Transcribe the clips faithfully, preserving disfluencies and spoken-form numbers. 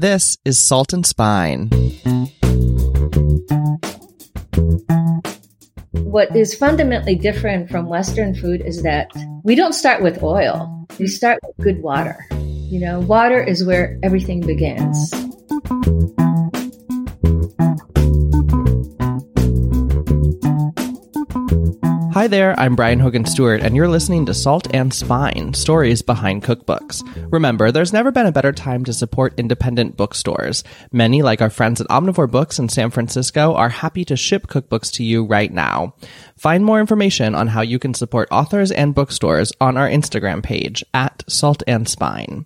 This is Salt and Spine. What is fundamentally different from Western food is that we don't start with oil. We start with good water. You know, water is where everything begins. Hi there, I'm Brian Hogan-Stewart, and you're listening to Salt and Spine, Stories Behind Cookbooks. Remember, there's never been a better time to support independent bookstores. Many, like our friends at Omnivore Books in San Francisco, are happy to ship cookbooks to you right now. Find more information on how you can support authors and bookstores on our Instagram page, at Salt and Spine.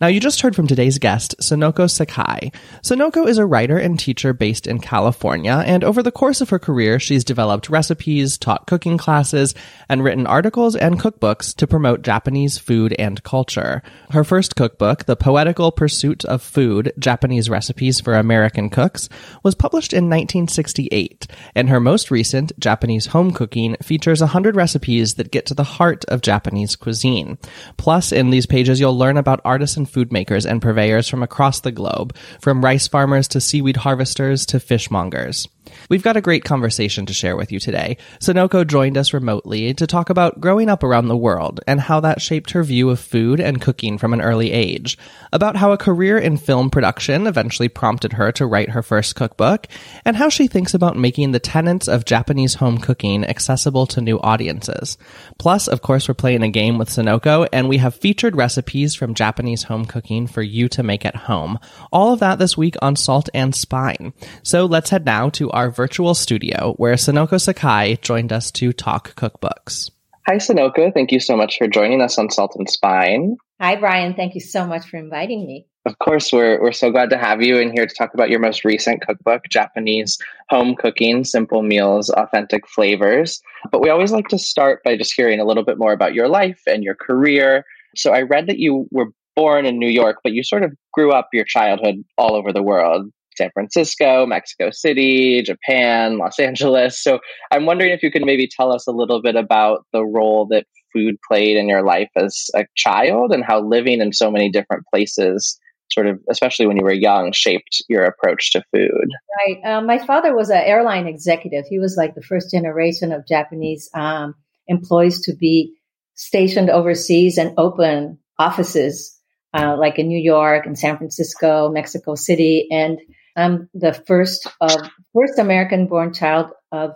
Now, you just heard from today's guest, Sonoko Sakai. Sonoko is a writer and teacher based in California, and over the course of her career, she's developed recipes, taught cooking classes, and written articles and cookbooks to promote Japanese food and culture. Her first cookbook, The Poetical Pursuit of Food, Japanese Recipes for American Cooks, was published in nineteen sixty-eight, and her most recent, Japanese Home Cooking, features one hundred recipes that get to the heart of Japanese cuisine. Plus, in these pages, you'll learn about artisan food makers and purveyors from across the globe, from rice farmers to seaweed harvesters to fishmongers. We've got a great conversation to share with you today. Sonoko joined us remotely to talk about growing up around the world and how that shaped her view of food and cooking from an early age, about how a career in film production eventually prompted her to write her first cookbook, and how she thinks about making the tenets of Japanese home cooking accessible to new audiences. Plus, of course, we're playing a game with Sonoko, and we have featured recipes from Japanese home cooking for you to make at home. All of that this week on Salt and Spine. So let's head now to our virtual studio, where Sonoko Sakai joined us to talk cookbooks. Hi, Sonoko. Thank you so much for joining us on Salt and Spine. Hi, Brian. Thank you so much for inviting me. Of course, we're we're so glad to have you in here to talk about your most recent cookbook, Japanese Home Cooking, Simple Meals, Authentic Flavors. But we always like to start by just hearing a little bit more about your life and your career. So I read that you were born in New York, but you sort of grew up your childhood all over the world. San Francisco, Mexico City, Japan, Los Angeles. So I'm wondering if you could maybe tell us a little bit about the role that food played in your life as a child and how living in so many different places, sort of, especially when you were young, shaped your approach to food. Right. Um, my father was an airline executive. He was like the first generation of Japanese um, employees to be stationed overseas and open offices uh, like in New York and San Francisco, Mexico City, and I'm the first of first American-born child of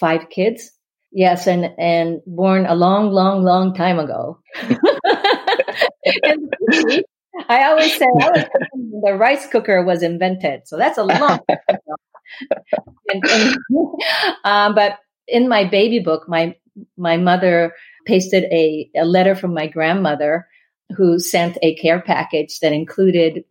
five kids. Yes, and and born a long, long, long time ago. And I always say I was the rice cooker was invented, so that's a long time ago. And, and, um, but in my baby book, my my mother pasted a, a letter from my grandmother, who sent a care package that included,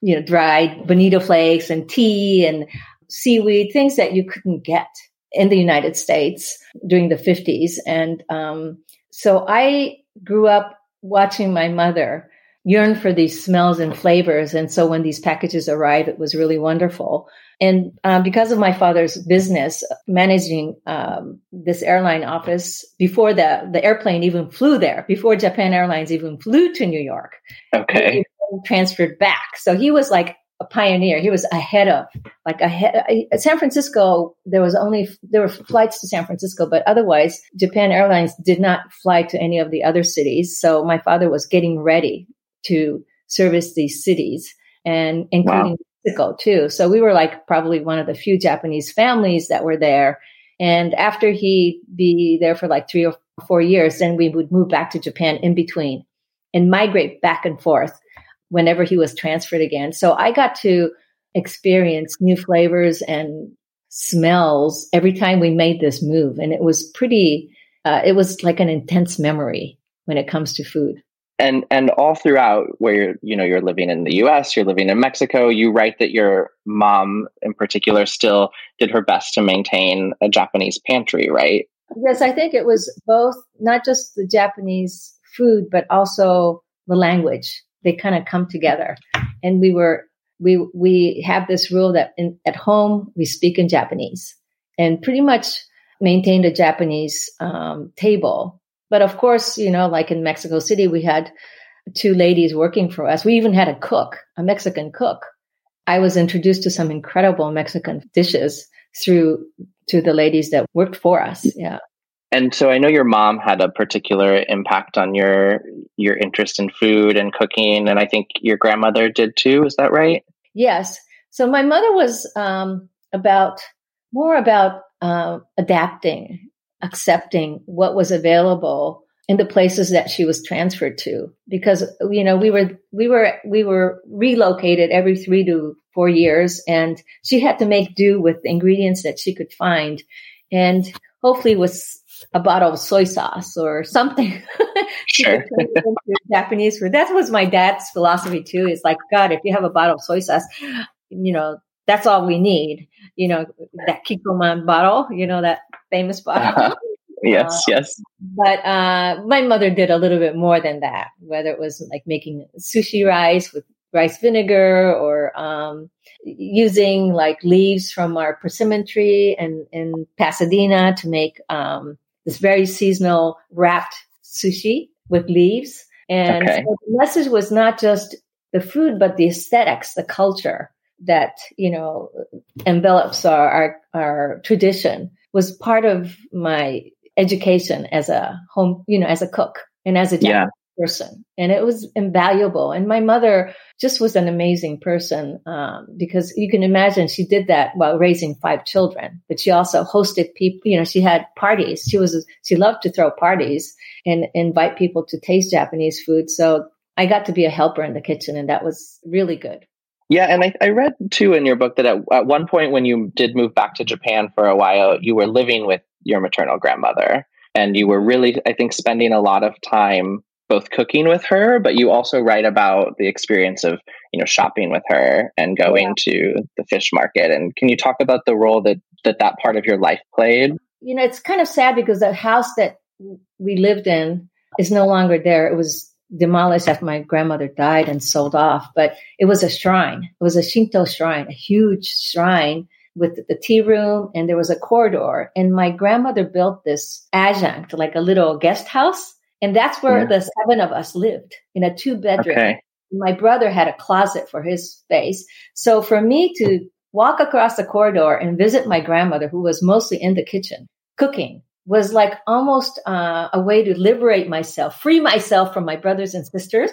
you know, dried bonito flakes and tea and seaweed, things that you couldn't get in the United States during the fifties. And um, so I grew up watching my mother yearn for these smells and flavors. And so when these packages arrived, it was really wonderful. And uh, because of my father's business, managing um, this airline office before the, the airplane even flew there, before Japan Airlines even flew to New York. Okay. Transferred back. So he was like a pioneer. He was ahead of like ahead. San Francisco, there was only, there were flights to San Francisco, but otherwise Japan Airlines did not fly to any of the other cities. So my father was getting ready to service these cities and including wow. Mexico too. So we were like probably one of the few Japanese families that were there. And after he'd be there for like three or four years, then we would move back to Japan in between and migrate back and forth whenever he was transferred again. So I got to experience new flavors and smells every time we made this move. And it was pretty, uh, it was like an intense memory when it comes to food. And and all throughout where you're, you know, you're living in the U S, you're living in Mexico, you write that your mom in particular still did her best to maintain a Japanese pantry, right? Yes, I think it was both, not just the Japanese food, but also the language. They kind of come together, and we were we we have this rule that in, at home we speak in Japanese, and pretty much maintained a Japanese um, table. But of course, you know, like in Mexico City, we had two ladies working for us. We even had a cook, a Mexican cook, I was introduced to some incredible Mexican dishes through to the ladies that worked for us. Yeah. And so I know your mom had a particular impact on your your interest in food and cooking, and I think your grandmother did too. Is that right? Yes. So my mother was um, about more about uh, adapting, accepting what was available in the places that she was transferred to, because, you know, we were, we were, we were relocated every three to four years, and she had to make do with the ingredients that she could find, and hopefully with a bottle of soy sauce or something. She sure. could turn it into Japanese food. That was my dad's philosophy too. It's like, God, if you have a bottle of soy sauce, you know, that's all we need. You know, that Kikkoman bottle, you know, that famous bottle. Uh-huh. Yes, uh, yes. But uh, my mother did a little bit more than that, whether it was like making sushi rice with rice vinegar or um, using like leaves from our persimmon tree and in Pasadena to make um, this very seasonal wrapped sushi with leaves. And okay. so the message was not just the food, but the aesthetics, the culture that, you know, envelops our, our, our tradition was part of my education as a home, you know, as a cook and as a Japanese yeah. person. And it was invaluable. And my mother just was an amazing person um, because you can imagine she did that while raising five children, but she also hosted people, you know, she had parties. She was, she loved to throw parties and invite people to taste Japanese food. So I got to be a helper in the kitchen, and that was really good. Yeah. And I, I read too in your book that at, at one point when you did move back to Japan for a while, you were living with your maternal grandmother, and you were really, I think, spending a lot of time both cooking with her, but you also write about the experience of, you know, shopping with her and going yeah. to the fish market. And can you talk about the role that, that that part of your life played? You know, it's kind of sad because the house that we lived in is no longer there. It was demolished after my grandmother died and sold off, but it was a shrine. It was a Shinto shrine, a huge shrine with the tea room, and there was a corridor. And my grandmother built this adjunct, like a little guest house. And that's where yeah. the seven of us lived, in a two bedroom. Okay. My brother had a closet for his space. So for me to walk across the corridor and visit my grandmother, who was mostly in the kitchen cooking, was like almost uh, a way to liberate myself, free myself from my brothers and sisters.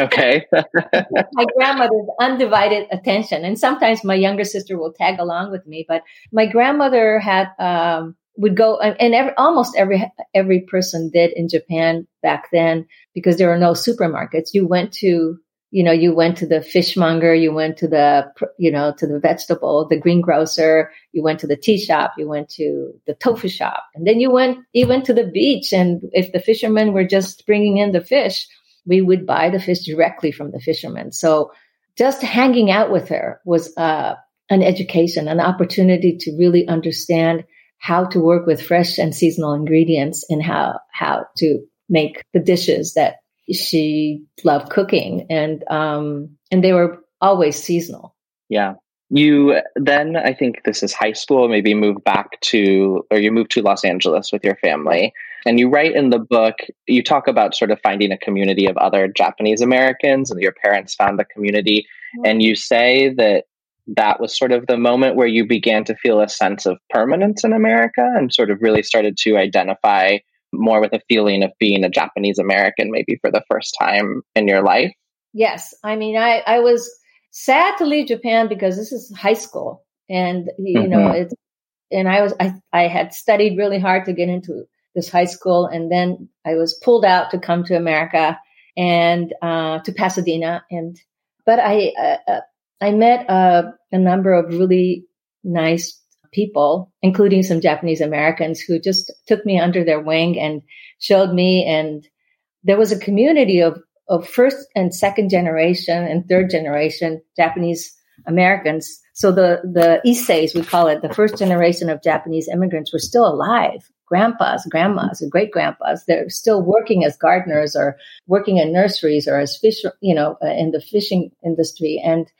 Okay. My grandmother's undivided attention. And sometimes my younger sister will tag along with me, but my grandmother had, um, would go, and every, almost every, every person did in Japan back then, because there were no supermarkets. You went to, you know, you went to the fishmonger, you went to the, you know, to the vegetable, the greengrocer, you went to the tea shop, you went to the tofu shop, and then you went even to the beach. And if the fishermen were just bringing in the fish, we would buy the fish directly from the fishermen. So just hanging out with her was uh, an education, an opportunity to really understand how to work with fresh and seasonal ingredients and how, how to make the dishes that she loved cooking. And, um, and they were always seasonal. Yeah. You then, I think this is high school, maybe moved back to, or you moved to Los Angeles with your family. And you write in the book, you talk about sort of finding a community of other Japanese Americans, and your parents found the community. Mm-hmm. And you say that that was sort of the moment where you began to feel a sense of permanence in America and sort of really started to identify more with a feeling of being a Japanese American, maybe for the first time in your life. Yes. I mean, I, I was sad to leave Japan because this is high school, and, you mm-hmm. know, it's, and I was, I, I had studied really hard to get into this high school. And then I was pulled out to come to America and, uh, to Pasadena. And, but I, uh, I met, uh, a number of really nice people, including some Japanese Americans who just took me under their wing and showed me. And there was a community of, of first and second generation and third generation Japanese Americans. So the, the Issei, we call it, the first generation of Japanese immigrants were still alive. Grandpas, grandmas, and great grandpas, they're still working as gardeners or working in nurseries or as fish, you know, in the fishing industry. And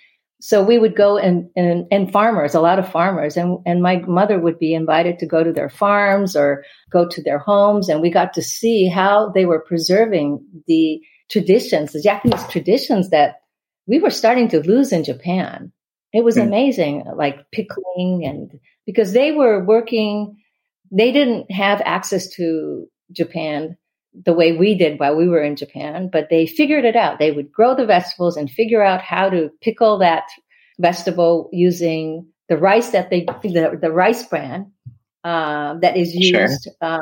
so we would go and, and, and farmers, a lot of farmers. And, and my mother would be invited to go to their farms or go to their homes. And we got to see how they were preserving the traditions, the Japanese traditions that we were starting to lose in Japan. It was amazing, like pickling, and because they were working, they didn't have access to Japan the way we did while we were in Japan, but they figured it out. They would grow the vegetables and figure out how to pickle that vegetable using the rice that they, the, the rice bran uh, that is used, sure. uh,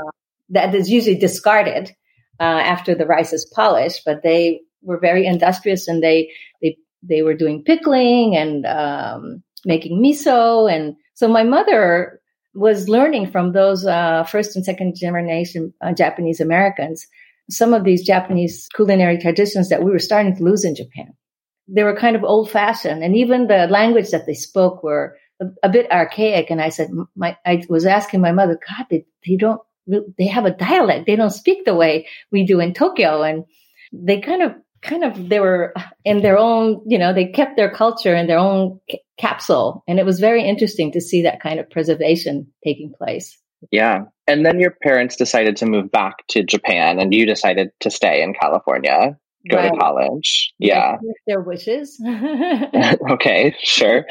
that is usually discarded uh, after the rice is polished. But they were very industrious, and they they they were doing pickling and um, making miso, and so my mother was learning from those uh, first and second generation uh, Japanese Americans some of these Japanese culinary traditions that we were starting to lose in Japan. They were kind of old fashioned, and even the language that they spoke were a, a bit archaic. And I said, my, I was asking my mother, God, they, they don't, they have a dialect. They don't speak the way we do in Tokyo. And they kind of, kind of, they were in their own, you know, they kept their culture in their own c- capsule. And it was very interesting to see that kind of preservation taking place. Yeah. And then your parents decided to move back to Japan, and you decided to stay in California. Go right. to college. Yeah. With their wishes. Okay, sure.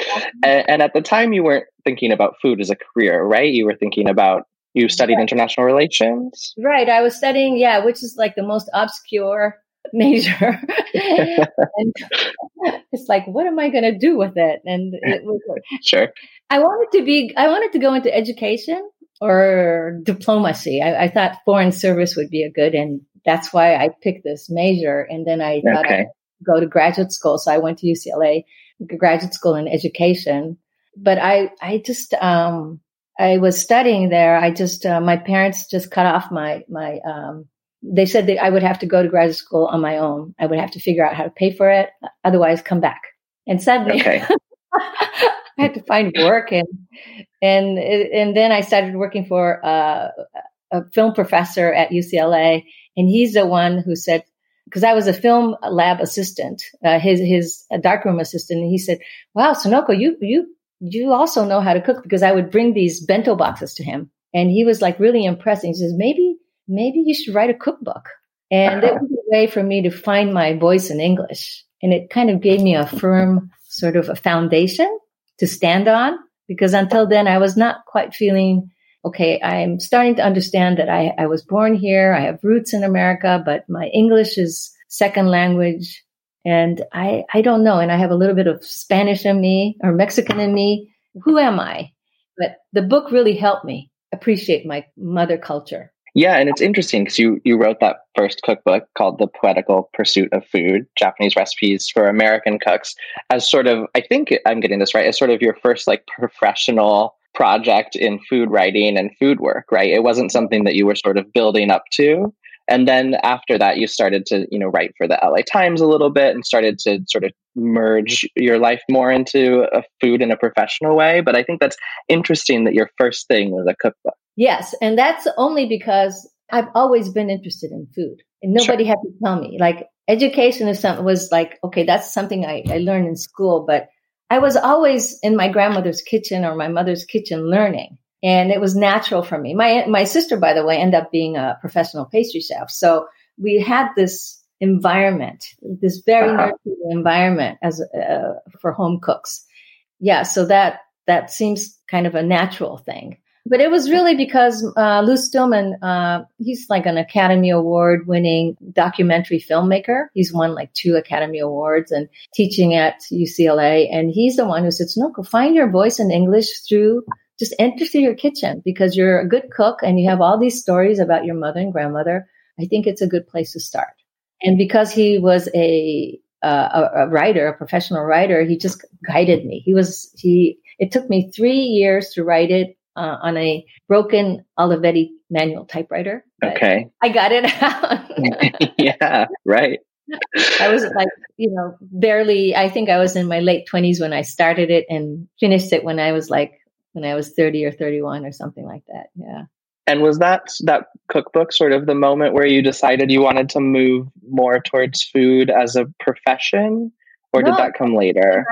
And, and at the time, you weren't thinking about food as a career, right? You were thinking about, you studied right. international relations. Right. I was studying, yeah, which is like the most obscure major. And it's like, what am I going to do with it? And it was like, sure. I wanted to be, I wanted to go into education or diplomacy. I, I thought foreign service would be a good and that's why I picked this major. And then I thought okay. I'd go to graduate school. So I went to U C L A, graduate school in education. But I, I just, um, I was studying there. I just, uh, my parents just cut off my, my, um, they said that I would have to go to graduate school on my own. I would have to figure out how to pay for it. Otherwise come back. And suddenly okay. I had to find work. And, and, and then I started working for, uh, a film professor at U C L A. And he's the one who said, because I was a film lab assistant, uh, his his darkroom assistant, and he said, "Wow, Sonoko, you you you also know how to cook," because I would bring these bento boxes to him, and he was like really impressed. And he says, "Maybe maybe you should write a cookbook," and uh-huh. it was a way for me to find my voice in English, and it kind of gave me a firm sort of a foundation to stand on, because until then I was not quite feeling. Okay, I'm starting to understand that I, I was born here. I have roots in America, but my English is second language. And I, I don't know. And I have a little bit of Spanish in me or Mexican in me. Who am I? But the book really helped me appreciate my mother culture. Yeah, and it's interesting because you, you wrote that first cookbook called The Poetical Pursuit of Food, Japanese Recipes for American Cooks, as sort of, I think I'm getting this right, as sort of your first like professional project in food writing and food work, right? It wasn't something that you were sort of building up to. And then after that, you started to, you know, write for the L A Times a little bit and started to sort of merge your life more into a food in a professional way. But I think that's interesting that your first thing was a cookbook. Yes. And that's only because I've always been interested in food and nobody sure. had to tell me. Like education or something was like, okay, that's something I, I learned in school, but I was always in my grandmother's kitchen or my mother's kitchen learning, and it was natural for me. My my sister, by the way, ended up being a professional pastry chef. So we had this environment, this very uh-huh. nurturing environment as uh, for home cooks. Yeah, so that that seems kind of a natural thing. But it was really because uh, Lou Stillman, uh, he's like an Academy Award winning documentary filmmaker. He's won like two Academy Awards and teaching at U C L A. And he's the one who said, Sonoko, find your voice in English through just enter through your kitchen because you're a good cook and you have all these stories about your mother and grandmother. I think it's a good place to start. And because he was a, uh, a, a writer, a professional writer, he just guided me. He was, he, it took me three years to write it. Uh, on a broken Olivetti manual typewriter. Okay. I got it out. Yeah, right. I was like, you know, barely, I think I was in my late twenties when I started it and finished it when I was like, when I was thirty or thirty-one or something like that. Yeah. And was that, that cookbook sort of the moment where you decided you wanted to move more towards food as a profession? Or no, did that come later?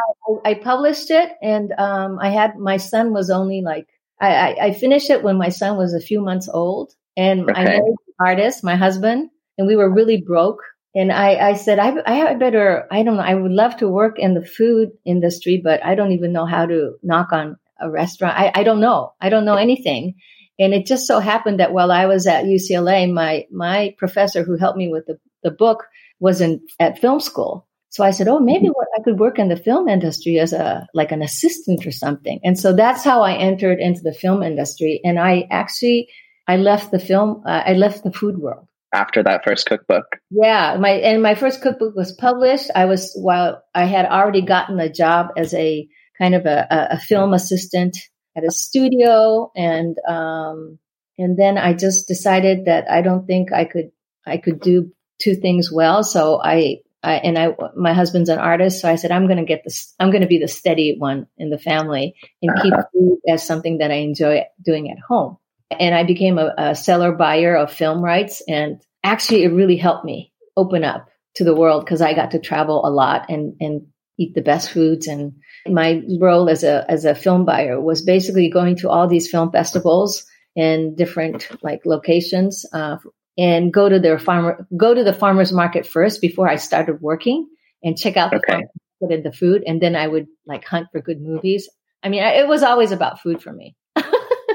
I, I published it and um, I had, my son was only like, I, I finished it when my son was a few months old and okay. I married an artist, my husband, and we were really broke. And I, I said, I, I better, I don't know, I would love to work in the food industry, but I don't even know how to knock on a restaurant. I, I don't know. I don't know anything. And it just so happened that while I was at U C L A, my my professor who helped me with the, the book was in, at film school. So I said, oh, maybe what, I could work in the film industry as a like an assistant or something. And so that's how I entered into the film industry. And I actually, I left the film, uh, I left the food world. After that first cookbook. Yeah. my And my first cookbook was published. I was, while I had already gotten a job as a kind of a, a, a film assistant at a studio. And, um, and then I just decided that I don't think I could, I could do two things well. So I, I and I, my husband's an artist. So I said, I'm going to get this, I'm going to be the steady one in the family and uh-huh. keep food as something that I enjoy doing at home. And I became a, a seller buyer of film rights. And actually, it really helped me open up to the world because I got to travel a lot and, and eat the best foods. And my role as a as a film buyer was basically going to all these film festivals in different like locations uh, and go to their farmer go to the farmer's market first before I started working and check out the okay. farmer's market and the food. And then I would like hunt for good movies. I mean, I, it was always about food for me.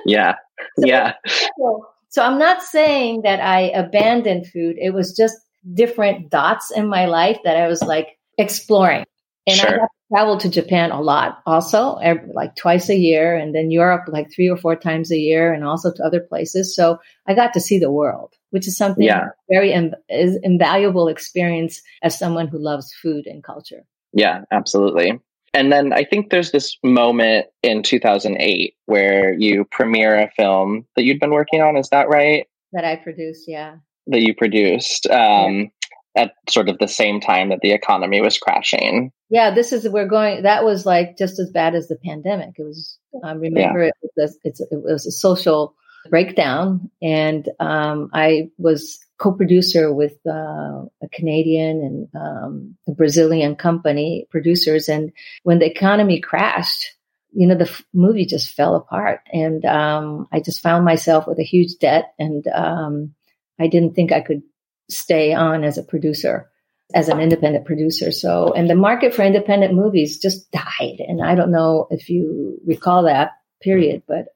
Yeah. So, yeah. So, so I'm not saying that I abandoned food. It was just different dots in my life that I was like exploring. And sure. I got to travel to Japan a lot also, every, like twice a year, and then Europe like three or four times a year, and also to other places. So I got to see the world, which is something yeah. very Im- is invaluable experience as someone who loves food and culture. Yeah, absolutely. And then I think there's this moment in two thousand eight where you premiere a film that you'd been working on. Is that right? That I produced, yeah. That you produced um, yeah. at sort of the same time that the economy was crashing. Yeah, this is, we're going, that was like just as bad as the pandemic. It was, I remember yeah. it, was a, it's, it was a social breakdown. And um, I was co-producer with uh, a Canadian and um, a Brazilian company producers. And when the economy crashed, you know, the f- movie just fell apart. And um, I just found myself with a huge debt. And um, I didn't think I could stay on as a producer, as an independent producer. So, and the market for independent movies just died. And I don't know if you recall that period, but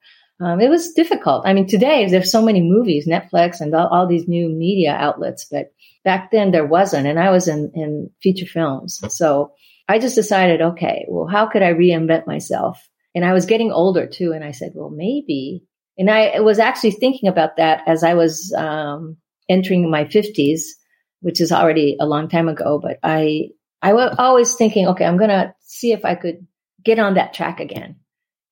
Um, it was difficult. I mean, today there's so many movies, Netflix and all, all these new media outlets, but back then there wasn't. And I was in, in feature films. So I just decided, okay, well, how could I reinvent myself? And I was getting older too. And I said, well, maybe. And I was actually thinking about that as I was um, entering my fifties, which is already a long time ago. But I, I was always thinking, okay, I'm going to see if I could get on that track again.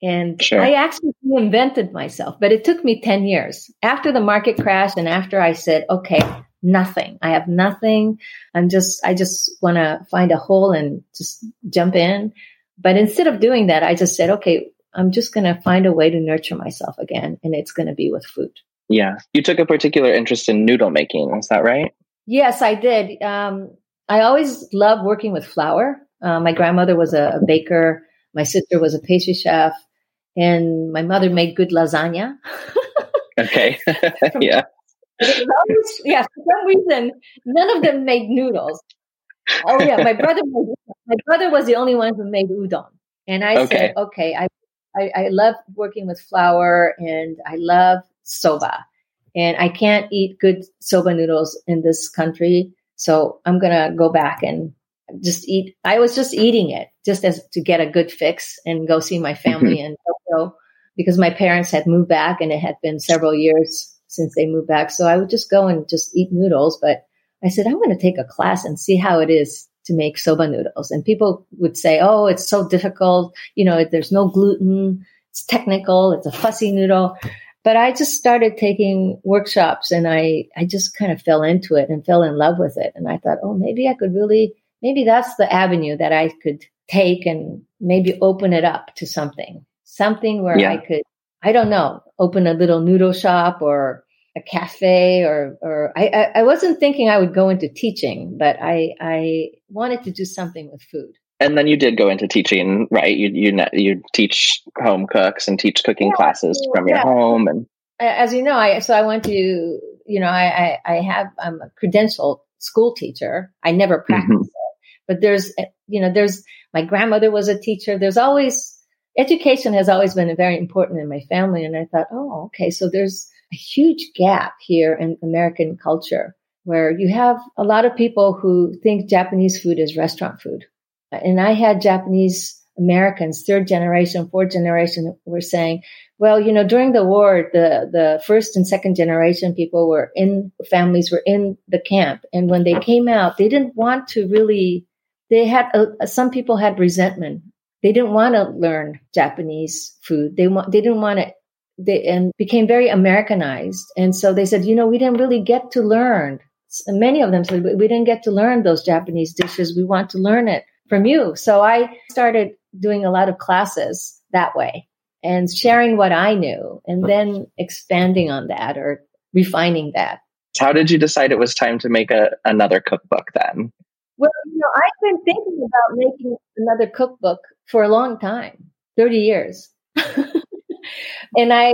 And sure. I actually reinvented myself, but it took me ten years after the market crashed. And after I said, okay, nothing, I have nothing. I'm just, I just want to find a hole and just jump in. But instead of doing that, I just said, okay, I'm just going to find a way to nurture myself again. And it's going to be with food. Yeah. You took a particular interest in noodle making. Is that right? Yes, I did. Um, I always loved working with flour. Uh, my grandmother was a, a baker. My sister was a pastry chef. And my mother made good lasagna. Okay. yeah. Always, yeah. For some reason, none of them made noodles. Oh yeah, my brother. Made, my brother was the only one who made udon. And I okay. said, okay, I, I I love working with flour, and I love soba, and I can't eat good soba noodles in this country, so I'm gonna go back and just eat. I was just eating it just as to get a good fix and go see my family mm-hmm. in Tokyo because my parents had moved back and it had been several years since they moved back. So I would just go and just eat noodles. But I said, I'm going to take a class and see how it is to make soba noodles. And people would say, oh, it's so difficult. You know, there's no gluten. It's technical. It's a fussy noodle. But I just started taking workshops and I, I just kind of fell into it and fell in love with it. And I thought, oh, maybe I could really Maybe that's the avenue that I could take and maybe open it up to something, something where yeah. I could, I don't know, open a little noodle shop or a cafe or, or I, I, I wasn't thinking I would go into teaching, but I, I wanted to do something with food. And then you did go into teaching, right? You, you, you teach home cooks and teach cooking yeah, classes from yeah. your home. And as you know, I, so I went to, you know, I, I, I have, I'm a credentialed school teacher. I never practiced mm-hmm. it, but there's, you know, there's, my grandmother was a teacher. There's always, education has always been very important in my family. And I thought, oh, okay. So there's a huge gap here in American culture where you have a lot of people who think Japanese food is restaurant food. And I had Japanese Americans, third generation, fourth generation, were saying, well, you know, during the war, the, the first and second generation people were in, families were in the camp. And when they came out, they didn't want to really, they had, uh, some people had resentment. They didn't want to learn Japanese food. They want, they didn't want to, they, and became very Americanized. And so they said, you know, we didn't really get to learn. Many of them said, we didn't get to learn those Japanese dishes. We want to learn it from you. So I started doing a lot of classes that way and sharing what I knew and then expanding on that or refining that. How did you decide it was time to make a, another cookbook then? Well, you know, I've been thinking about making another cookbook for a long time, thirty years. and I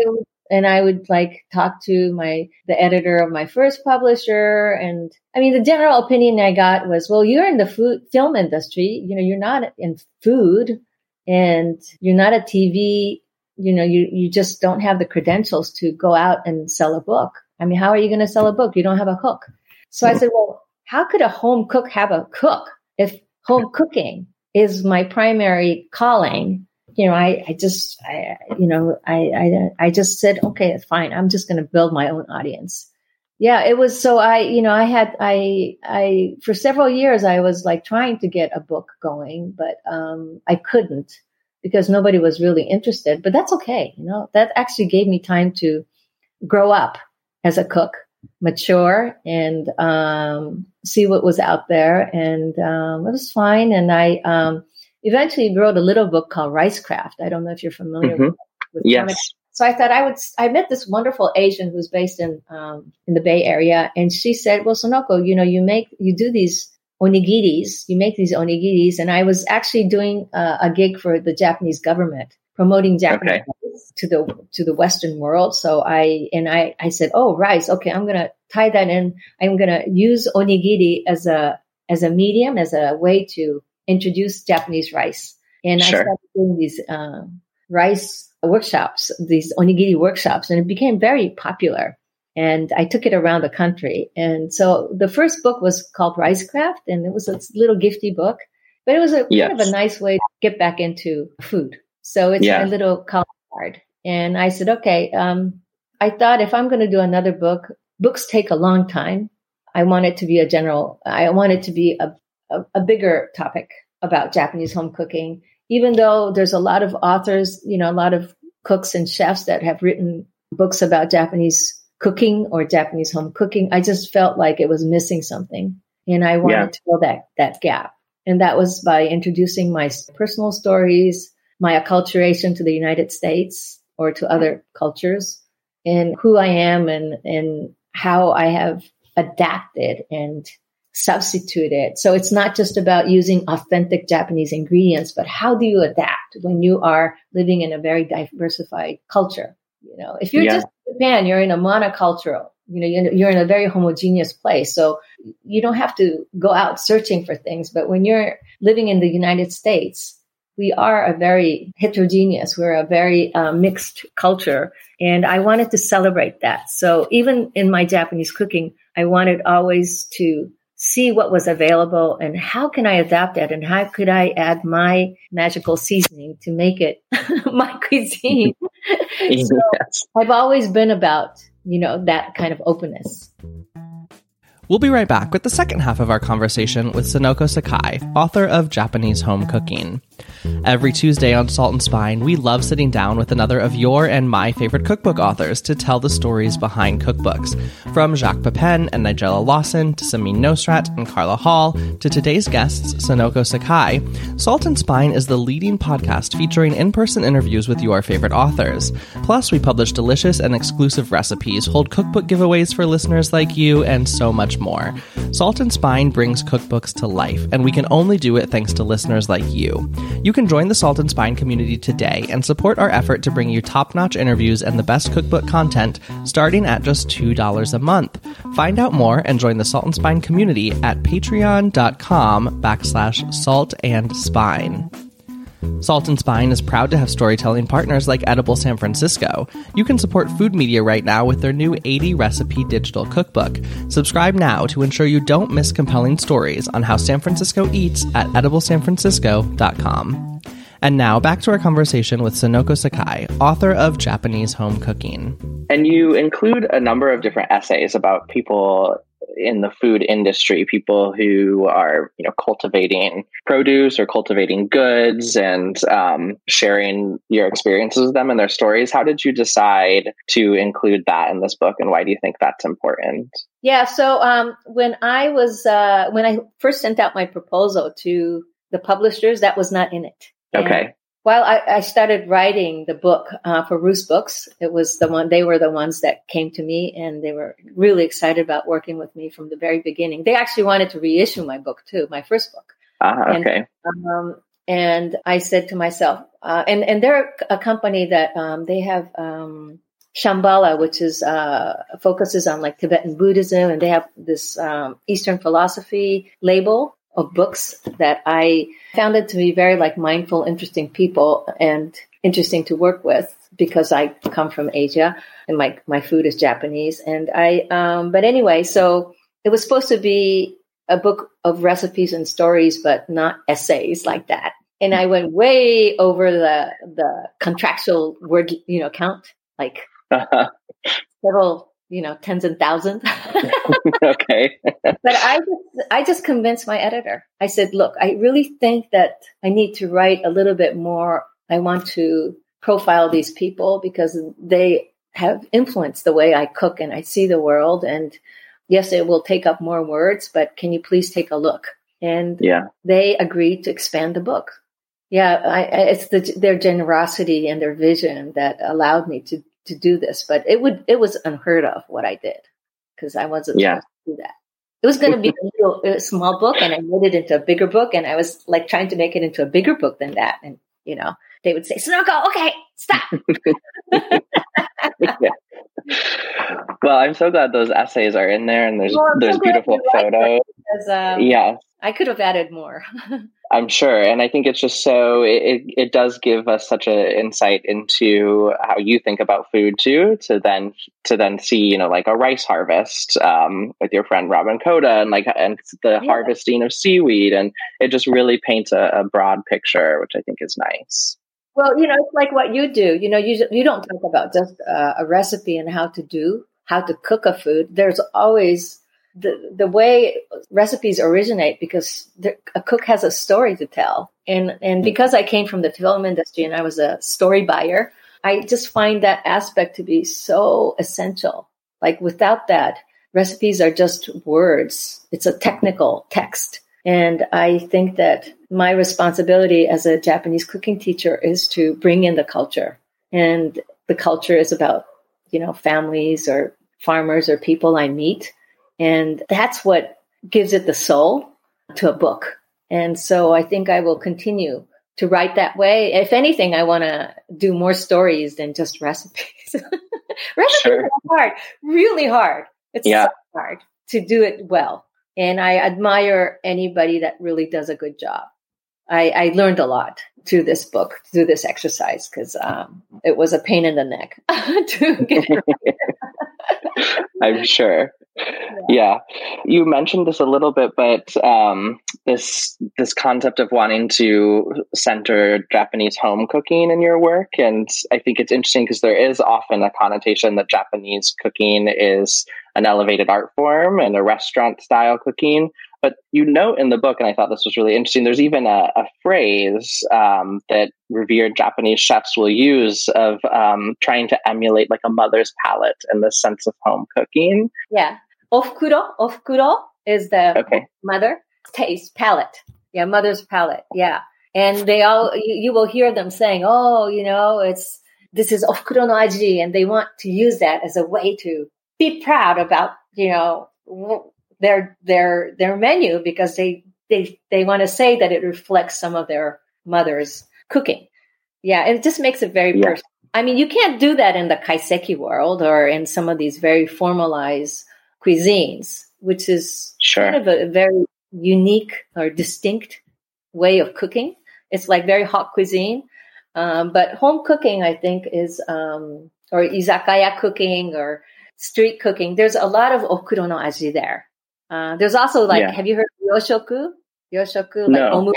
and I would like talk to my the editor of my first publisher, and I mean the general opinion I got was, well, you're in the food film industry, you know, you're not in food and you're not a T V, you know, you you just don't have the credentials to go out and sell a book. I mean, how are you going to sell a book? You don't have a cook. So I said, well, how could a home cook have a cook if home cooking is my primary calling? You know, I, I just, I, you know, I, I, I just said, okay, it's fine. I'm just going to build my own audience. Yeah, it was. So I, you know, I had, I, I, for several years, I was like trying to get a book going, but um, I couldn't because nobody was really interested, but that's okay. You know, that actually gave me time to grow up as a cook, mature and um, see what was out there. And um, it was fine. And I um, eventually wrote a little book called Rice Craft. I don't know if you're familiar mm-hmm. with, with yes. comics. So I thought I would, I met this wonderful Asian who's based in um, in the Bay Area. And she said, well, Sonoko, you know, you make, you do these onigiris, you make these onigiris. And I was actually doing uh, a gig for the Japanese government, promoting Japanese okay. to the to the Western world. So I and I, I said, oh, rice. Okay, I'm gonna tie that in. I'm gonna use onigiri as a as a medium, as a way to introduce Japanese rice. And sure. I started doing these uh, rice workshops, these onigiri workshops, and it became very popular. And I took it around the country. And so the first book was called Rice Craft, and it was a little gifty book, but it was a yes. kind of a nice way to get back into food. So it's yeah. a little column card. And I said, okay, um, I thought if I'm going to do another book, books take a long time. I want it to be a general, I want it to be a, a, a bigger topic about Japanese home cooking, even though there's a lot of authors, you know, a lot of cooks and chefs that have written books about Japanese cooking or Japanese home cooking. I just felt like it was missing something. And I wanted yeah. to fill that, that gap. And that was by introducing my personal stories, my acculturation to the United States or to other cultures, and who I am and, and how I have adapted and substituted. So it's not just about using authentic Japanese ingredients, but how do you adapt when you are living in a very diversified culture? You know, if you're yeah. just in Japan, you're in a monocultural, you know, you're in a very homogeneous place. So you don't have to go out searching for things. But when you're living in the United States, we are a very heterogeneous, we're a very uh, mixed culture, and I wanted to celebrate that. So even in my Japanese cooking, I wanted always to see what was available and how can I adapt that and how could I add my magical seasoning to make it my cuisine. So I've always been about, you know, that kind of openness. We'll be right back with the second half of our conversation with Sonoko Sakai, author of Japanese Home Cooking. Every Tuesday on Salt and Spine, we love sitting down with another of your and my favorite cookbook authors to tell the stories behind cookbooks. From Jacques Pepin and Nigella Lawson to Samin Nosrat and Carla Hall to today's guests, Sonoko Sakai, Salt and Spine is the leading podcast featuring in-person interviews with your favorite authors. Plus, we publish delicious and exclusive recipes, hold cookbook giveaways for listeners like you, and so much more. Salt and Spine brings cookbooks to life, and we can only do it thanks to listeners like you. You can join the Salt and Spine community today and support our effort to bring you top-notch interviews and the best cookbook content starting at just two dollars a month. Find out more and join the Salt and Spine community at patreon.com backslash salt and spine. Salt and Spine is proud to have storytelling partners like Edible San Francisco. You can support food media right now with their new eighty recipe digital cookbook. Subscribe now to ensure you don't miss compelling stories on how San Francisco eats at edible san francisco dot com. And now back to our conversation with Sonoko Sakai, author of Japanese Home Cooking. And you include a number of different essays about people in the food industry, people who are, you know, cultivating produce or cultivating goods and um, sharing your experiences with them and their stories. How did you decide to include that in this book, and why do you think that's important? Yeah, so um, when I was uh, when I first sent out my proposal to the publishers, that was not in it. Okay. And while I, I started writing the book uh, for Roost Books, it was the one, they were the ones that came to me, and they were really excited about working with me from the very beginning. They actually wanted to reissue my book too, my first book. Ah, okay. And, um, and I said to myself, uh, and and they're a company that um, they have um, Shambhala, which is uh, focuses on like Tibetan Buddhism, and they have this um, Eastern philosophy label of books that I found it to be very like mindful, interesting people and interesting to work with, because I come from Asia and my, my food is Japanese. And I, um, but anyway, so it was supposed to be a book of recipes and stories, but not essays like that. And I went way over the, the contractual word, you know, count, like uh-huh. several you know, tens and thousands. Okay. But I just, I just convinced my editor. I said, look, I really think that I need to write a little bit more. I want to profile these people because they have influenced the way I cook and I see the world. And yes, it will take up more words, but can you please take a look? And yeah. They agreed to expand the book. Yeah. I, it's the, their generosity and their vision that allowed me to to do this, but it would, it was unheard of what I did, because I wasn't yeah. supposed to do that. It was going to be a little a small book, and I made it into a bigger book, and I was like trying to make it into a bigger book than that. And, you know, they would say, Sonoko, okay, stop. Yeah. Well, I'm so glad those essays are in there, and there's, well, there's so beautiful photos. Um, yeah. I could have added more. I'm sure. And I think it's just so, it, it does give us such an insight into how you think about food too, to then, to then see, you know, like a rice harvest um, with your friend Robin Coda, and like, and the yeah. harvesting of seaweed. And it just really paints a, a broad picture, which I think is nice. Well, you know, it's like what you do, you know, you, you don't talk about just uh, a recipe and how to do, how to cook a food. There's always The the way recipes originate, because the, a cook has a story to tell. And and because I came from the film industry and I was a story buyer, I just find that aspect to be so essential. Like without that, recipes are just words. It's a technical text. And I think that my responsibility as a Japanese cooking teacher is to bring in the culture. And the culture is about, you know, families or farmers or people I meet. And that's what gives it the soul to a book. And so I think I will continue to write that way. If anything, I want to do more stories than just recipes. recipes sure. are hard, really hard. It's yeah. so hard to do it well. And I admire anybody that really does a good job. I, I learned a lot through this book, through this exercise, because um, it was a pain in the neck to get right. I'm sure. Yeah. yeah. You mentioned this a little bit, but um, this this concept of wanting to center Japanese home cooking in your work. And I think it's interesting because there is often a connotation that Japanese cooking is an elevated art form and a restaurant style cooking. But you note in the book, and I thought this was really interesting, there's even a, a phrase um, that revered Japanese chefs will use of um, trying to emulate like a mother's palate and the sense of home cooking. Yeah. Ofukuro. Ofukuro is the okay. mother taste palate. Yeah. Mother's palate. Yeah. And they all, you, you will hear them saying, oh, you know, it's, this is ofukuro no aji. And they want to use that as a way to be proud about, you know, w- their, their, their menu, because they, they, they want to say that it reflects some of their mother's cooking. Yeah, it just makes it very yeah. personal. I mean, you can't do that in the kaiseki world or in some of these very formalized cuisines, which is sure. kind of a very unique or distinct way of cooking. It's like very hot cuisine. Um, but home cooking, I think, is, um, or izakaya cooking or street cooking. There's a lot of okuro no aji there. Uh, there's also like, yeah. have you heard of yoshoku? Yoshoku, like no.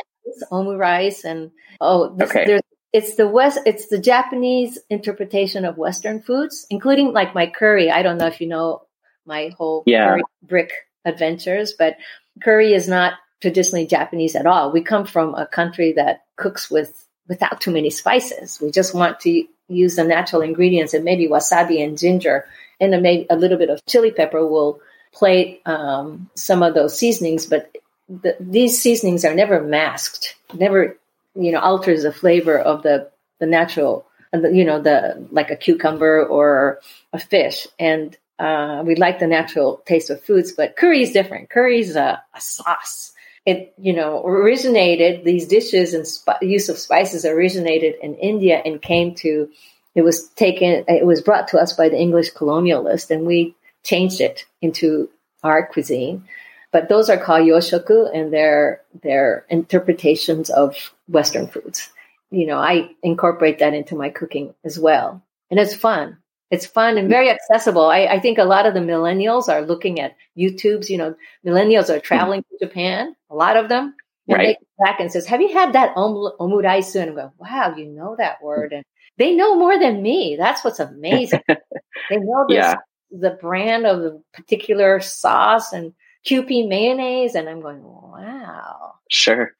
omurice, omurice and, oh, this, okay. there's, It's the West, it's the Japanese interpretation of Western foods, including like my curry. I don't know if you know my whole yeah. curry brick adventures, but curry is not traditionally Japanese at all. We come from a country that cooks with without too many spices. We just want to use the natural ingredients, and maybe wasabi and ginger and a, maybe a little bit of chili pepper will play um, some of those seasonings, but the, these seasonings are never masked, never you know, alters the flavor of the, the natural, you know, the, like a cucumber or a fish. And, uh, we like the natural taste of foods, but curry is different. Curry is a, a sauce. It, you know, originated these dishes and sp- use of spices originated in India and came to, it was taken, it was brought to us by the English colonialists, and we changed it into our cuisine. But those are called yoshoku, and they're, they're interpretations of Western foods. You know, I incorporate that into my cooking as well. And it's fun. It's fun and very accessible. I, I think a lot of the millennials are looking at YouTubes. You know, millennials are traveling mm-hmm. to Japan, a lot of them. And right. they come back and says, have you had that om- omuraisu? And I'm going, wow, you know that word. And they know more than me. That's what's amazing. They know this, yeah. the brand of the particular sauce and Kewpie mayonnaise, and I'm going, wow. Sure.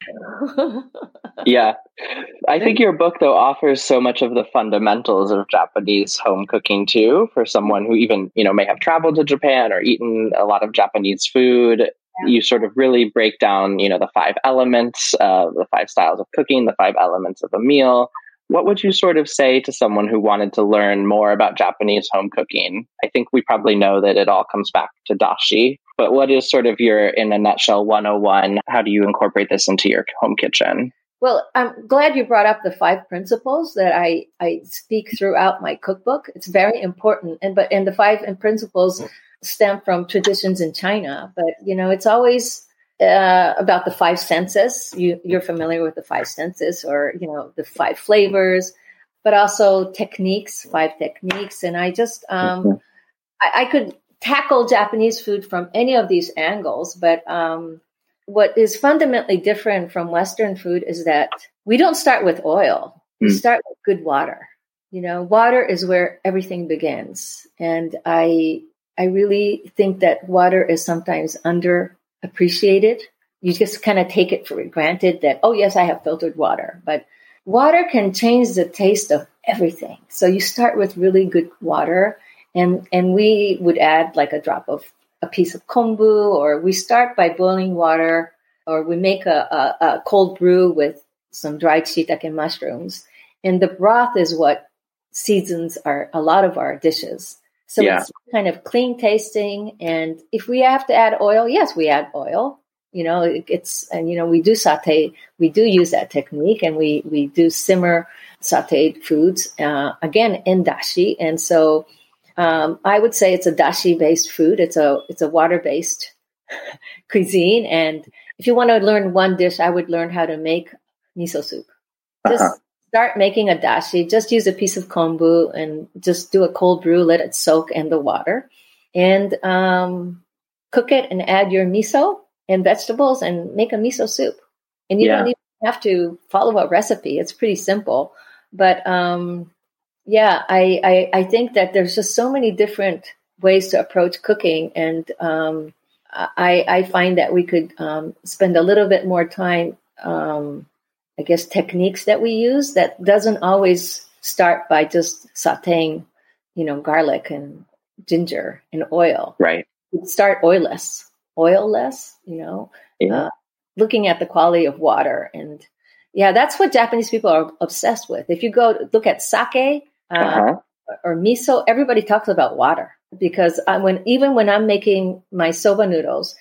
yeah. I think your book, though, offers so much of the fundamentals of Japanese home cooking, too, for someone who even, you know, may have traveled to Japan or eaten a lot of Japanese food. Yeah. You sort of really break down, you know, the five elements, uh, the five styles of cooking, the five elements of a meal. What would you sort of say to someone who wanted to learn more about Japanese home cooking? I think we probably know that it all comes back to dashi, but what is sort of your, in a nutshell, one oh one, how do you incorporate this into your home kitchen? Well, I'm glad you brought up the five principles that I, I speak throughout my cookbook. It's very important. And, but, and the five principles stem from traditions in China, but, you know, it's always Uh, about the five senses. You, you're familiar with the five senses, or, you know, the five flavors, but also techniques, five techniques. And I just, um, I, I could tackle Japanese food from any of these angles, but um, what is fundamentally different from Western food is that we don't start with oil. Mm. We start with good water. You know, water is where everything begins. And I, I really think that water is sometimes under appreciated. You just kind of take it for granted that, oh, yes, I have filtered water, but water can change the taste of everything. So you start with really good water, and, and we would add like a drop of a piece of kombu, or we start by boiling water, or we make a, a, a cold brew with some dried shiitake mushrooms. And the broth is what seasons our, a lot of our dishes. So yeah. it's kind of clean tasting. And if we have to add oil, yes, we add oil. You know, it, it's, and you know, we do saute, we do use that technique, and we, we do simmer sauteed foods, uh, again, in dashi. And so um, I would say it's a dashi-based food. It's a, it's a water-based cuisine. And if you want to learn one dish, I would learn how to make miso soup. Just uh-huh. Start making a dashi. Just use a piece of kombu and just do a cold brew. Let it soak in the water, and um, cook it, and add your miso and vegetables, and make a miso soup. And you yeah. don't even have to follow a recipe. It's pretty simple. But um, yeah, I, I I think that there's just so many different ways to approach cooking, and um, I I find that we could um, spend a little bit more time. Um, I guess, techniques that we use that doesn't always start by just sauteing, you know, garlic and ginger and oil. Right. Start oilless, oilless, you know, yeah. uh, looking at the quality of water. And yeah, that's what Japanese people are obsessed with. If you go look at sake uh, uh-huh. or miso, everybody talks about water, because I, when even when I'm making my soba noodles,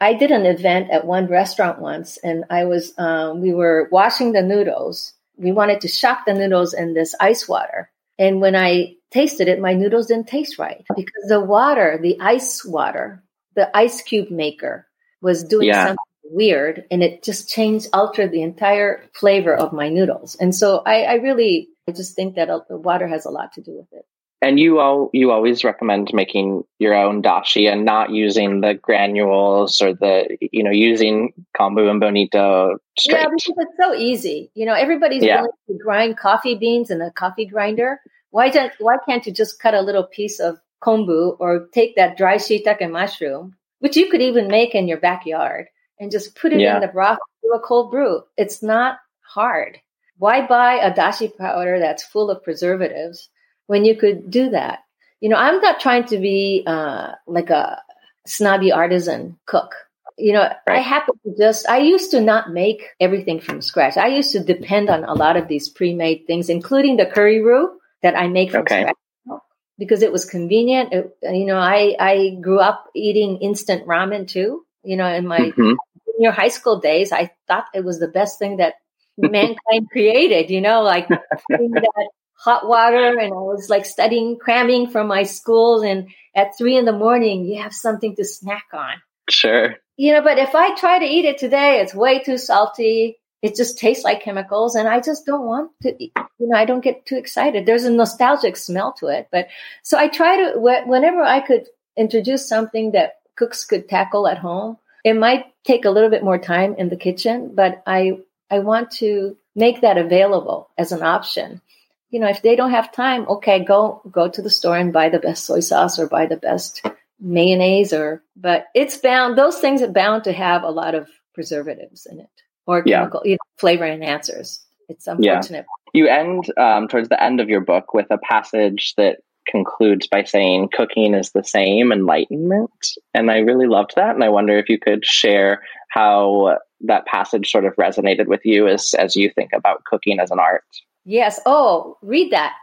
I did an event at one restaurant once, and I was um, we were washing the noodles. We wanted to shock the noodles in this ice water. And when I tasted it, my noodles didn't taste right because the water, the ice water, the ice cube maker was doing yeah. something weird, and it just changed, altered the entire flavor of my noodles. And so I, I really, I just think that the water has a lot to do with it. And you all, you always recommend making your own dashi and not using the granules or the, you know, using kombu and bonito straight. Yeah, because it's so easy. You know, everybody's yeah. willing to grind coffee beans in a coffee grinder. Why don't, why can't you just cut a little piece of kombu or take that dry shiitake mushroom, which you could even make in your backyard, and just put it yeah. in the broth, do a cold brew. It's not hard. Why buy a dashi powder that's full of preservatives when you could do that? You know, I'm not trying to be uh, like a snobby artisan cook. You know, right. I happen to just, I used to not make everything from scratch. I used to depend on a lot of these pre-made things, including the curry roux that I make from okay. scratch because it was convenient. It, you know, I, I grew up eating instant ramen too. You know, in my mm-hmm. junior high school days, I thought it was the best thing that mankind created, you know, like that hot water. And I was like studying, cramming from my schools. And at three in the morning, you have something to snack on. Sure. You know, but if I try to eat it today, it's way too salty. It just tastes like chemicals. And I just don't want to eat. You know, I don't get too excited. There's a nostalgic smell to it. But so I try to, whenever I could introduce something that cooks could tackle at home. It might take a little bit more time in the kitchen, but I I want to make that available as an option. You know, if they don't have time, okay, go go to the store and buy the best soy sauce or buy the best mayonnaise or but it's bound those things are bound to have a lot of preservatives in it or chemical yeah. you know, flavor enhancers. It's unfortunate. Yeah. You end um, towards the end of your book with a passage that concludes by saying cooking is the same enlightenment. And I really loved that. And I wonder if you could share how that passage sort of resonated with you as, as you think about cooking as an art. Yes. Oh, read that.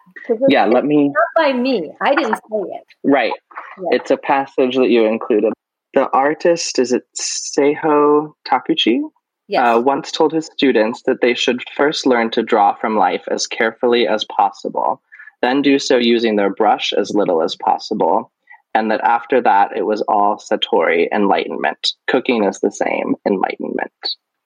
Yeah. Let me. Not by me. I didn't say it. Right. Yeah. It's a passage that you included. The artist, is it Seiho Takuchi? Yes. Uh, once told his students that they should first learn to draw from life as carefully as possible, then do so using their brush as little as possible, and that after that, it was all satori, enlightenment. Cooking is the same, enlightenment.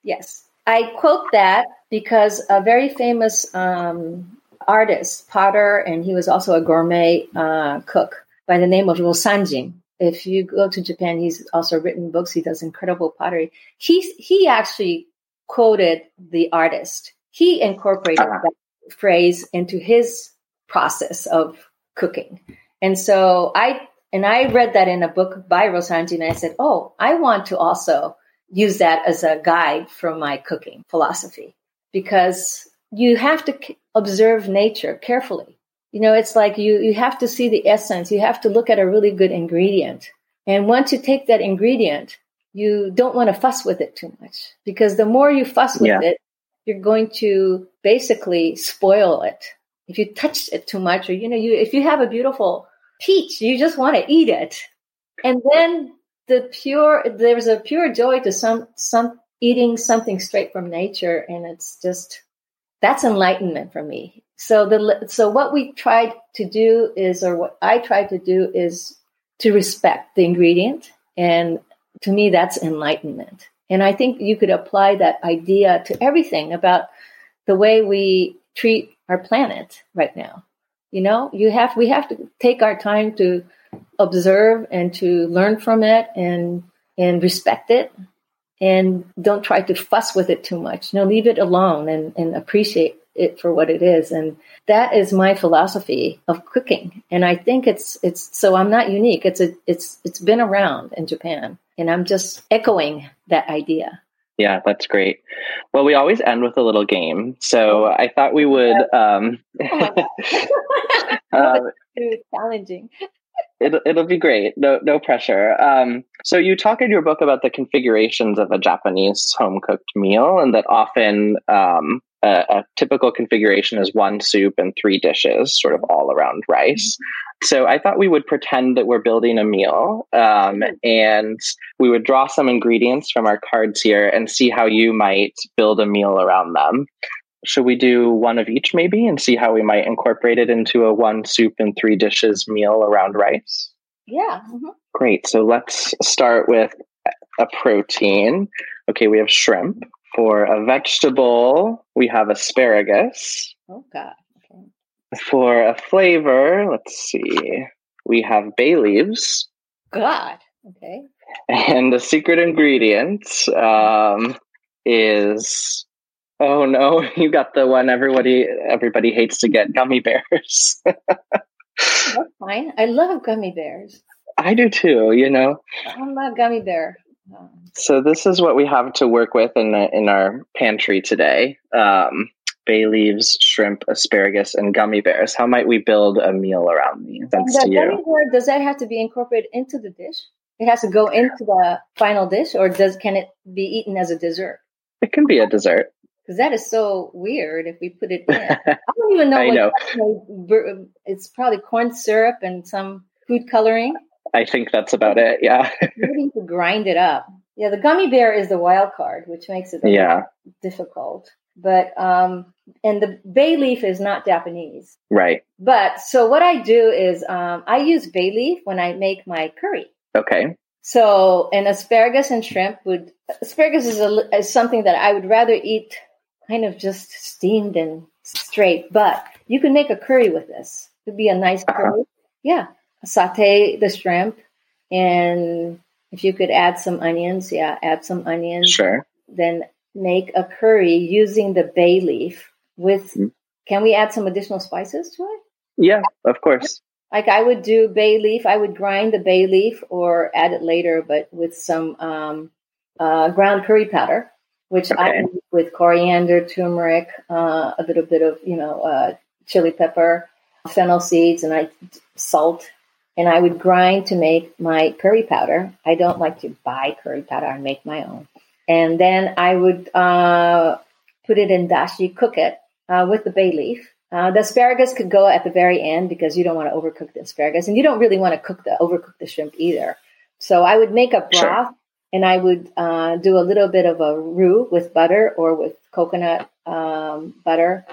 Yes. I quote that because a very famous um, artist, potter, and he was also a gourmet uh, cook by the name of Rosanjin. If you go to Japan, he's also written books. He does incredible pottery. He, he actually quoted the artist. He incorporated uh-huh. that phrase into his process of cooking. And so I, and I read that in a book by Rosanjin, and I said, oh, I want to also use that as a guide for my cooking philosophy, because you have to c- observe nature carefully. You know, it's like you, you have to see the essence. You have to look at a really good ingredient. And once you take that ingredient, you don't want to fuss with it too much, because the more you fuss with yeah. it, you're going to basically spoil it. If you touch it too much, or, you know, you if you have a beautiful peach, you just want to eat it. And then the pure, there's a pure joy to some, some eating something straight from nature. And it's just, that's enlightenment for me. So the, so what we tried to do is, or what I tried to do is to respect the ingredient. And to me, that's enlightenment. And I think you could apply that idea to everything about the way we treat our planet right now. You know, you have, we have to take our time to observe and to learn from it and, and respect it, and don't try to fuss with it too much. You know, leave it alone and, and appreciate it for what it is. And that is my philosophy of cooking. And I think it's, it's, so I'm not unique. It's a, it's, it's been around in Japan, and I'm just echoing that idea. Yeah, that's great. Well, we always end with a little game. So I thought we would... Um, oh my God. um, it's challenging. It'll, it'll be great. No no pressure. Um, so you talk in your book about the configurations of a Japanese home-cooked meal, and that often um, a, a typical configuration is one soup and three dishes, sort of all around rice. So I thought we would pretend that we're building a meal, um, and we would draw some ingredients from our cards here and see how you might build a meal around them. Should we do one of each maybe and see how we might incorporate it into a one soup and three dishes meal around rice? Yeah. Mm-hmm. Great. So let's start with a protein. Okay, we have shrimp. For a vegetable, we have asparagus. Oh, God. Okay. For a flavor, let's see, we have bay leaves. God. Okay. And the secret ingredient um, is... Oh no, you got the one everybody everybody hates to get, gummy bears. That's fine. I love gummy bears. I do too, you know. I'm a gummy bear. So this is what we have to work with in the, in our pantry today. Um, bay leaves, shrimp, asparagus, and gummy bears. How might we build a meal around these? That's to you. Gummy bear, does that have to be incorporated into the dish? It has to go into the final dish, or does can it be eaten as a dessert? It can be a dessert. Because that is so weird if we put it in. I don't even know. I what know. It's probably corn syrup and some food coloring. I think that's about it, yeah. Maybe you could grind it up. Yeah, the gummy bear is the wild card, which makes it yeah. difficult. But um, and the bay leaf is not Japanese. Right. But so what I do is um, I use bay leaf when I make my curry. Okay. So an asparagus and shrimp would – asparagus is, a, is something that I would rather eat – kind of just steamed and straight, but you can make a curry with this. It would be a nice curry. Uh-huh. Yeah. Saute the shrimp. And if you could add some onions, yeah, add some onions. Sure. Then make a curry using the bay leaf with, mm. can we add some additional spices to it? Yeah, of course. Like I would do bay leaf. I would grind the bay leaf or add it later, but with some um, uh, ground curry powder. Which okay. I eat with coriander, turmeric, uh, a little bit of, you know, uh, chili pepper, fennel seeds, and I salt. And I would grind to make my curry powder. I don't like to buy curry powder. I make my own. And then I would uh, put it in dashi, cook it uh, with the bay leaf. Uh, the asparagus could go at the very end because you don't want to overcook the asparagus. And you don't really want to cook the overcook the shrimp either. So I would make a broth. Sure. And I would uh, do a little bit of a roux with butter or with coconut um, butter,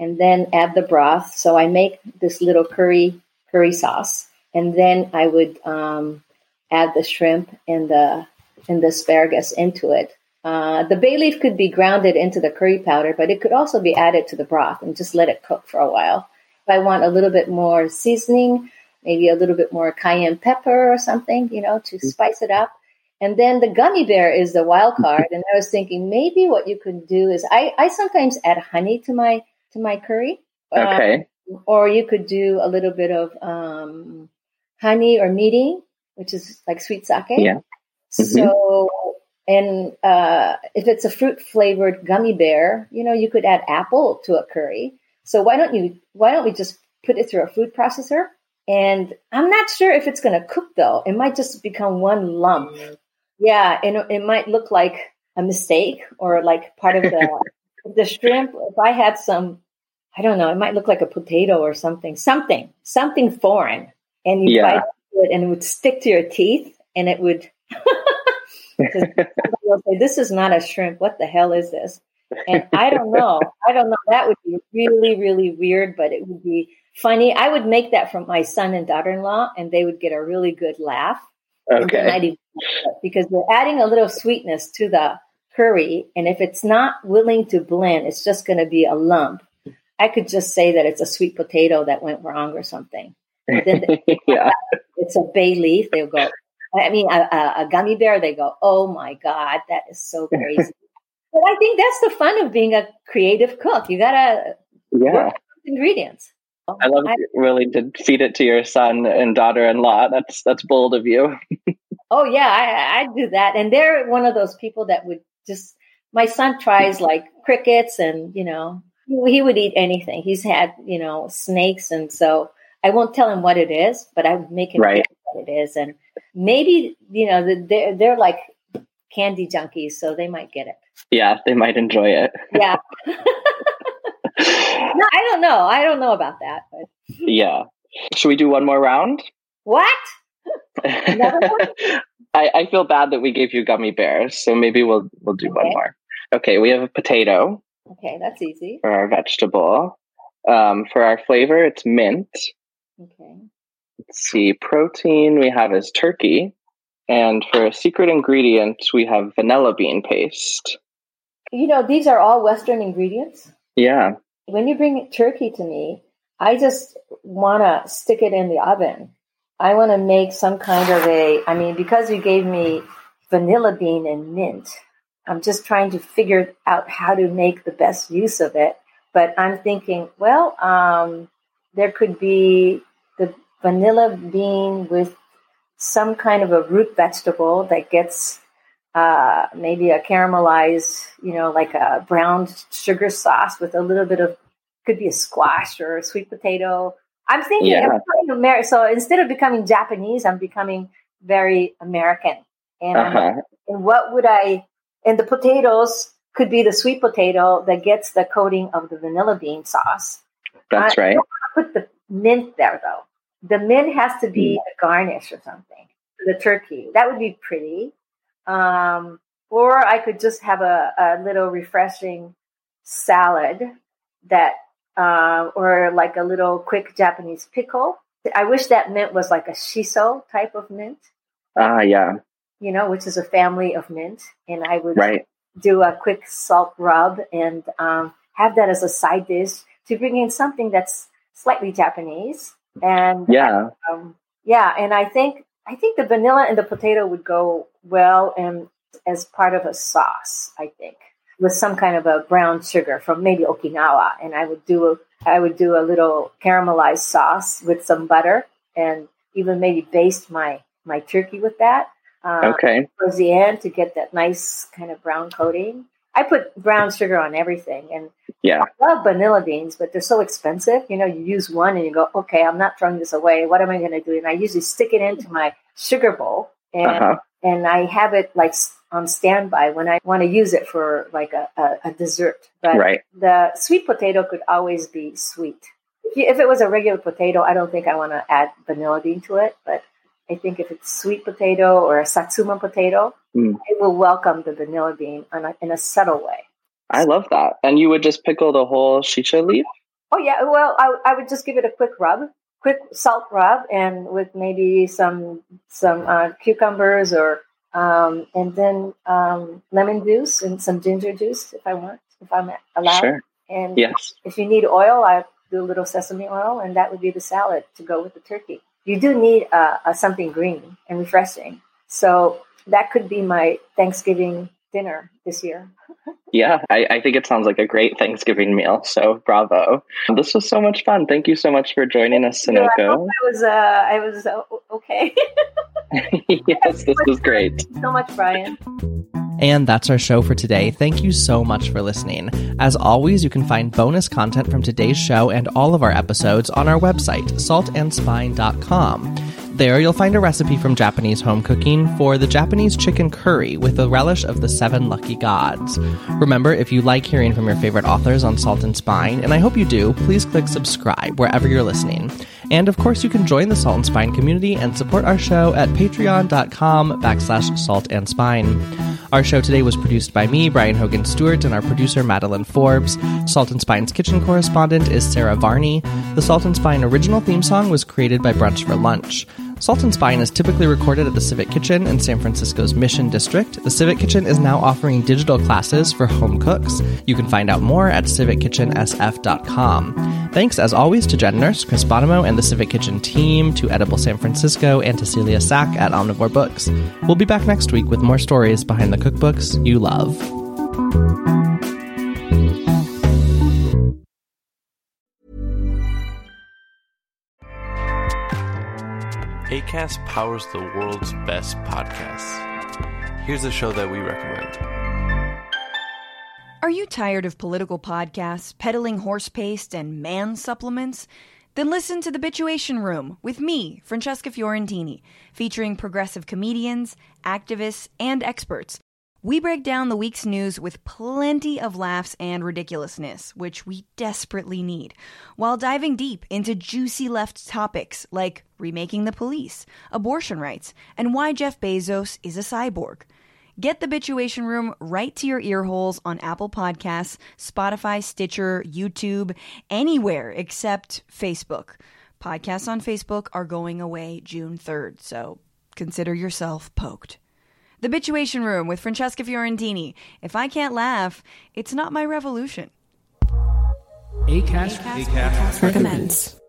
and then add the broth. So I make this little curry curry sauce, and then I would um, add the shrimp and the and the asparagus into it. Uh, the bay leaf could be grounded into the curry powder, but it could also be added to the broth and just let it cook for a while. If I want a little bit more seasoning, maybe a little bit more cayenne pepper or something, you know, to spice it up. And then the gummy bear is the wild card. And I was thinking maybe what you could do is I, I sometimes add honey to my to my curry. Okay. Um, or you could do a little bit of um, honey or meaty, which is like sweet sake. Yeah. Mm-hmm. So and uh, if it's a fruit flavored gummy bear, you know, you could add apple to a curry. So why don't you why don't we just put it through a food processor? And I'm not sure if it's going to cook though. It might just become one lump. Yeah, and it might look like a mistake or like part of the the shrimp. If I had some, I don't know, it might look like a potato or something, something, something foreign. And you yeah. bite into it and it would stick to your teeth and it would, say, this is not a shrimp. What the hell is this? And I don't know. I don't know. That would be really, really weird, but it would be funny. I would make that from my son and daughter-in-law and they would get a really good laugh. Okay. Because we're adding a little sweetness to the curry. And if it's not willing to blend, it's just going to be a lump. I could just say that it's a sweet potato that went wrong or something. But then yeah. It's a bay leaf. They'll go, I mean, a, a gummy bear, they go, oh my God, that is so crazy. But I think that's the fun of being a creative cook. You got to yeah. work with ingredients. I love that you really did feed it to your son and daughter-in-law. That's that's bold of you. Oh, yeah, I, I do that. And they're one of those people that would just – my son tries like crickets and, you know, he would eat anything. He's had, you know, snakes. And so I won't tell him what it is, but I would make him right. what it is. And maybe, you know, they're, they're like candy junkies, so they might get it. Yeah, they might enjoy it. Yeah. No, I don't know. I don't know about that. But. Yeah. Should we do one more round? What? Another one? I, I feel bad that we gave you gummy bears, so maybe we'll we'll do okay. one more. Okay, we have a potato. Okay, that's easy. For our vegetable. Um, for our flavor, it's mint. Okay. Let's see, protein we have is turkey. And for a secret ingredient, we have vanilla bean paste. You know, these are all Western ingredients. Yeah. When you bring turkey to me, I just want to stick it in the oven. I want to make some kind of a, I mean, because you gave me vanilla bean and mint, I'm just trying to figure out how to make the best use of it. But I'm thinking, well, um, there could be the vanilla bean with some kind of a root vegetable that gets uh, maybe a caramelized, you know, like a brown sugar sauce with a little bit of, could be a squash or a sweet potato. I'm thinking, yeah. I'm becoming Amer- so instead of becoming Japanese, I'm becoming very American. And, uh-huh. and what would I, and the potatoes could be the sweet potato that gets the coating of the vanilla bean sauce. That's uh, right. I don't want to put the mint there, though. The mint has to be a garnish or something for the turkey. That would be pretty. Um, or I could just have a, a little refreshing salad that, uh, or like a little quick Japanese pickle. I wish that mint was like a shiso type of mint. Ah, uh, yeah. You know, which is a family of mint. And I would right. do a quick salt rub and um, have that as a side dish to bring in something that's slightly Japanese. And yeah, um, yeah, and I think I think the vanilla and the potato would go well, and as part of a sauce, I think with some kind of a brown sugar from maybe Okinawa, and I would do a, I would do a little caramelized sauce with some butter, and even maybe baste my my turkey with that. Um, okay, towards the end to get that nice kind of brown coating. I put brown sugar on everything, and yeah. I love vanilla beans, but they're so expensive. You know, you use one and you go, okay, I'm not throwing this away. What am I going to do? And I usually stick it into my sugar bowl, and uh-huh. and I have it like on standby when I want to use it for like a, a, a dessert. But right. the sweet potato could always be sweet. If, you, if it was a regular potato, I don't think I want to add vanilla bean to it, but I think if it's sweet potato or a satsuma potato, mm. it will welcome the vanilla bean in a, in a subtle way. I love that. And you would just pickle the whole shisha leaf? Oh, yeah. Well, I, I would just give it a quick rub, quick salt rub, and with maybe some some uh, cucumbers or um, and then um, lemon juice and some ginger juice if I want, if I'm allowed. Sure. And yes. if you need oil, I do a little sesame oil, and that would be the salad to go with the turkey. You do need uh, uh, something green and refreshing. So that could be my Thanksgiving dinner this year. yeah, I, I think it sounds like a great Thanksgiving meal. So bravo. This was so much fun. Thank you so much for joining us, Sonoko. Yeah, I, I was, uh, I was uh, okay. yes, this was great. Thank you so much, Brian. And that's our show for today. Thank you so much for listening. As always, you can find bonus content from today's show and all of our episodes on our website, salt and spine dot com. There, you'll find a recipe from Japanese Home Cooking for the Japanese chicken curry with a relish of the seven lucky gods. Remember, if you like hearing from your favorite authors on Salt and Spine, and I hope you do, please click subscribe wherever you're listening. And of course, you can join the Salt and Spine community and support our show at patreon.com backslash salt and spine. Our show today was produced by me, Brian Hogan Stewart, and our producer, Madeline Forbes. Salt and Spine's kitchen correspondent is Sarah Varney. The Salt and Spine original theme song was created by Brunch for Lunch. Salt and Spine is typically recorded at the Civic Kitchen in San Francisco's Mission District. The Civic Kitchen is now offering digital classes for home cooks. You can find out more at civic kitchen s f dot com. Thanks, as always, to Jen Nurse, Chris Bonomo, and the Civic Kitchen team, to Edible San Francisco, and to Celia Sack at Omnivore Books. We'll be back next week with more stories behind the cookbooks you love. Acast powers the world's best podcasts. Here's a show that we recommend. Are you tired of political podcasts, peddling horse paste, and man supplements? Then listen to The Bituation Room with me, Francesca Fiorentini, featuring progressive comedians, activists, and experts. We break down the week's news with plenty of laughs and ridiculousness, which we desperately need, while diving deep into juicy left topics like remaking the police, abortion rights, and why Jeff Bezos is a cyborg. Get The Bituation Room right to your earholes on Apple Podcasts, Spotify, Stitcher, YouTube, anywhere except Facebook. Podcasts on Facebook are going away June third, so consider yourself poked. The Bituation Room with Francesca Fiorentini. If I can't laugh, it's not my revolution. Acast recommends.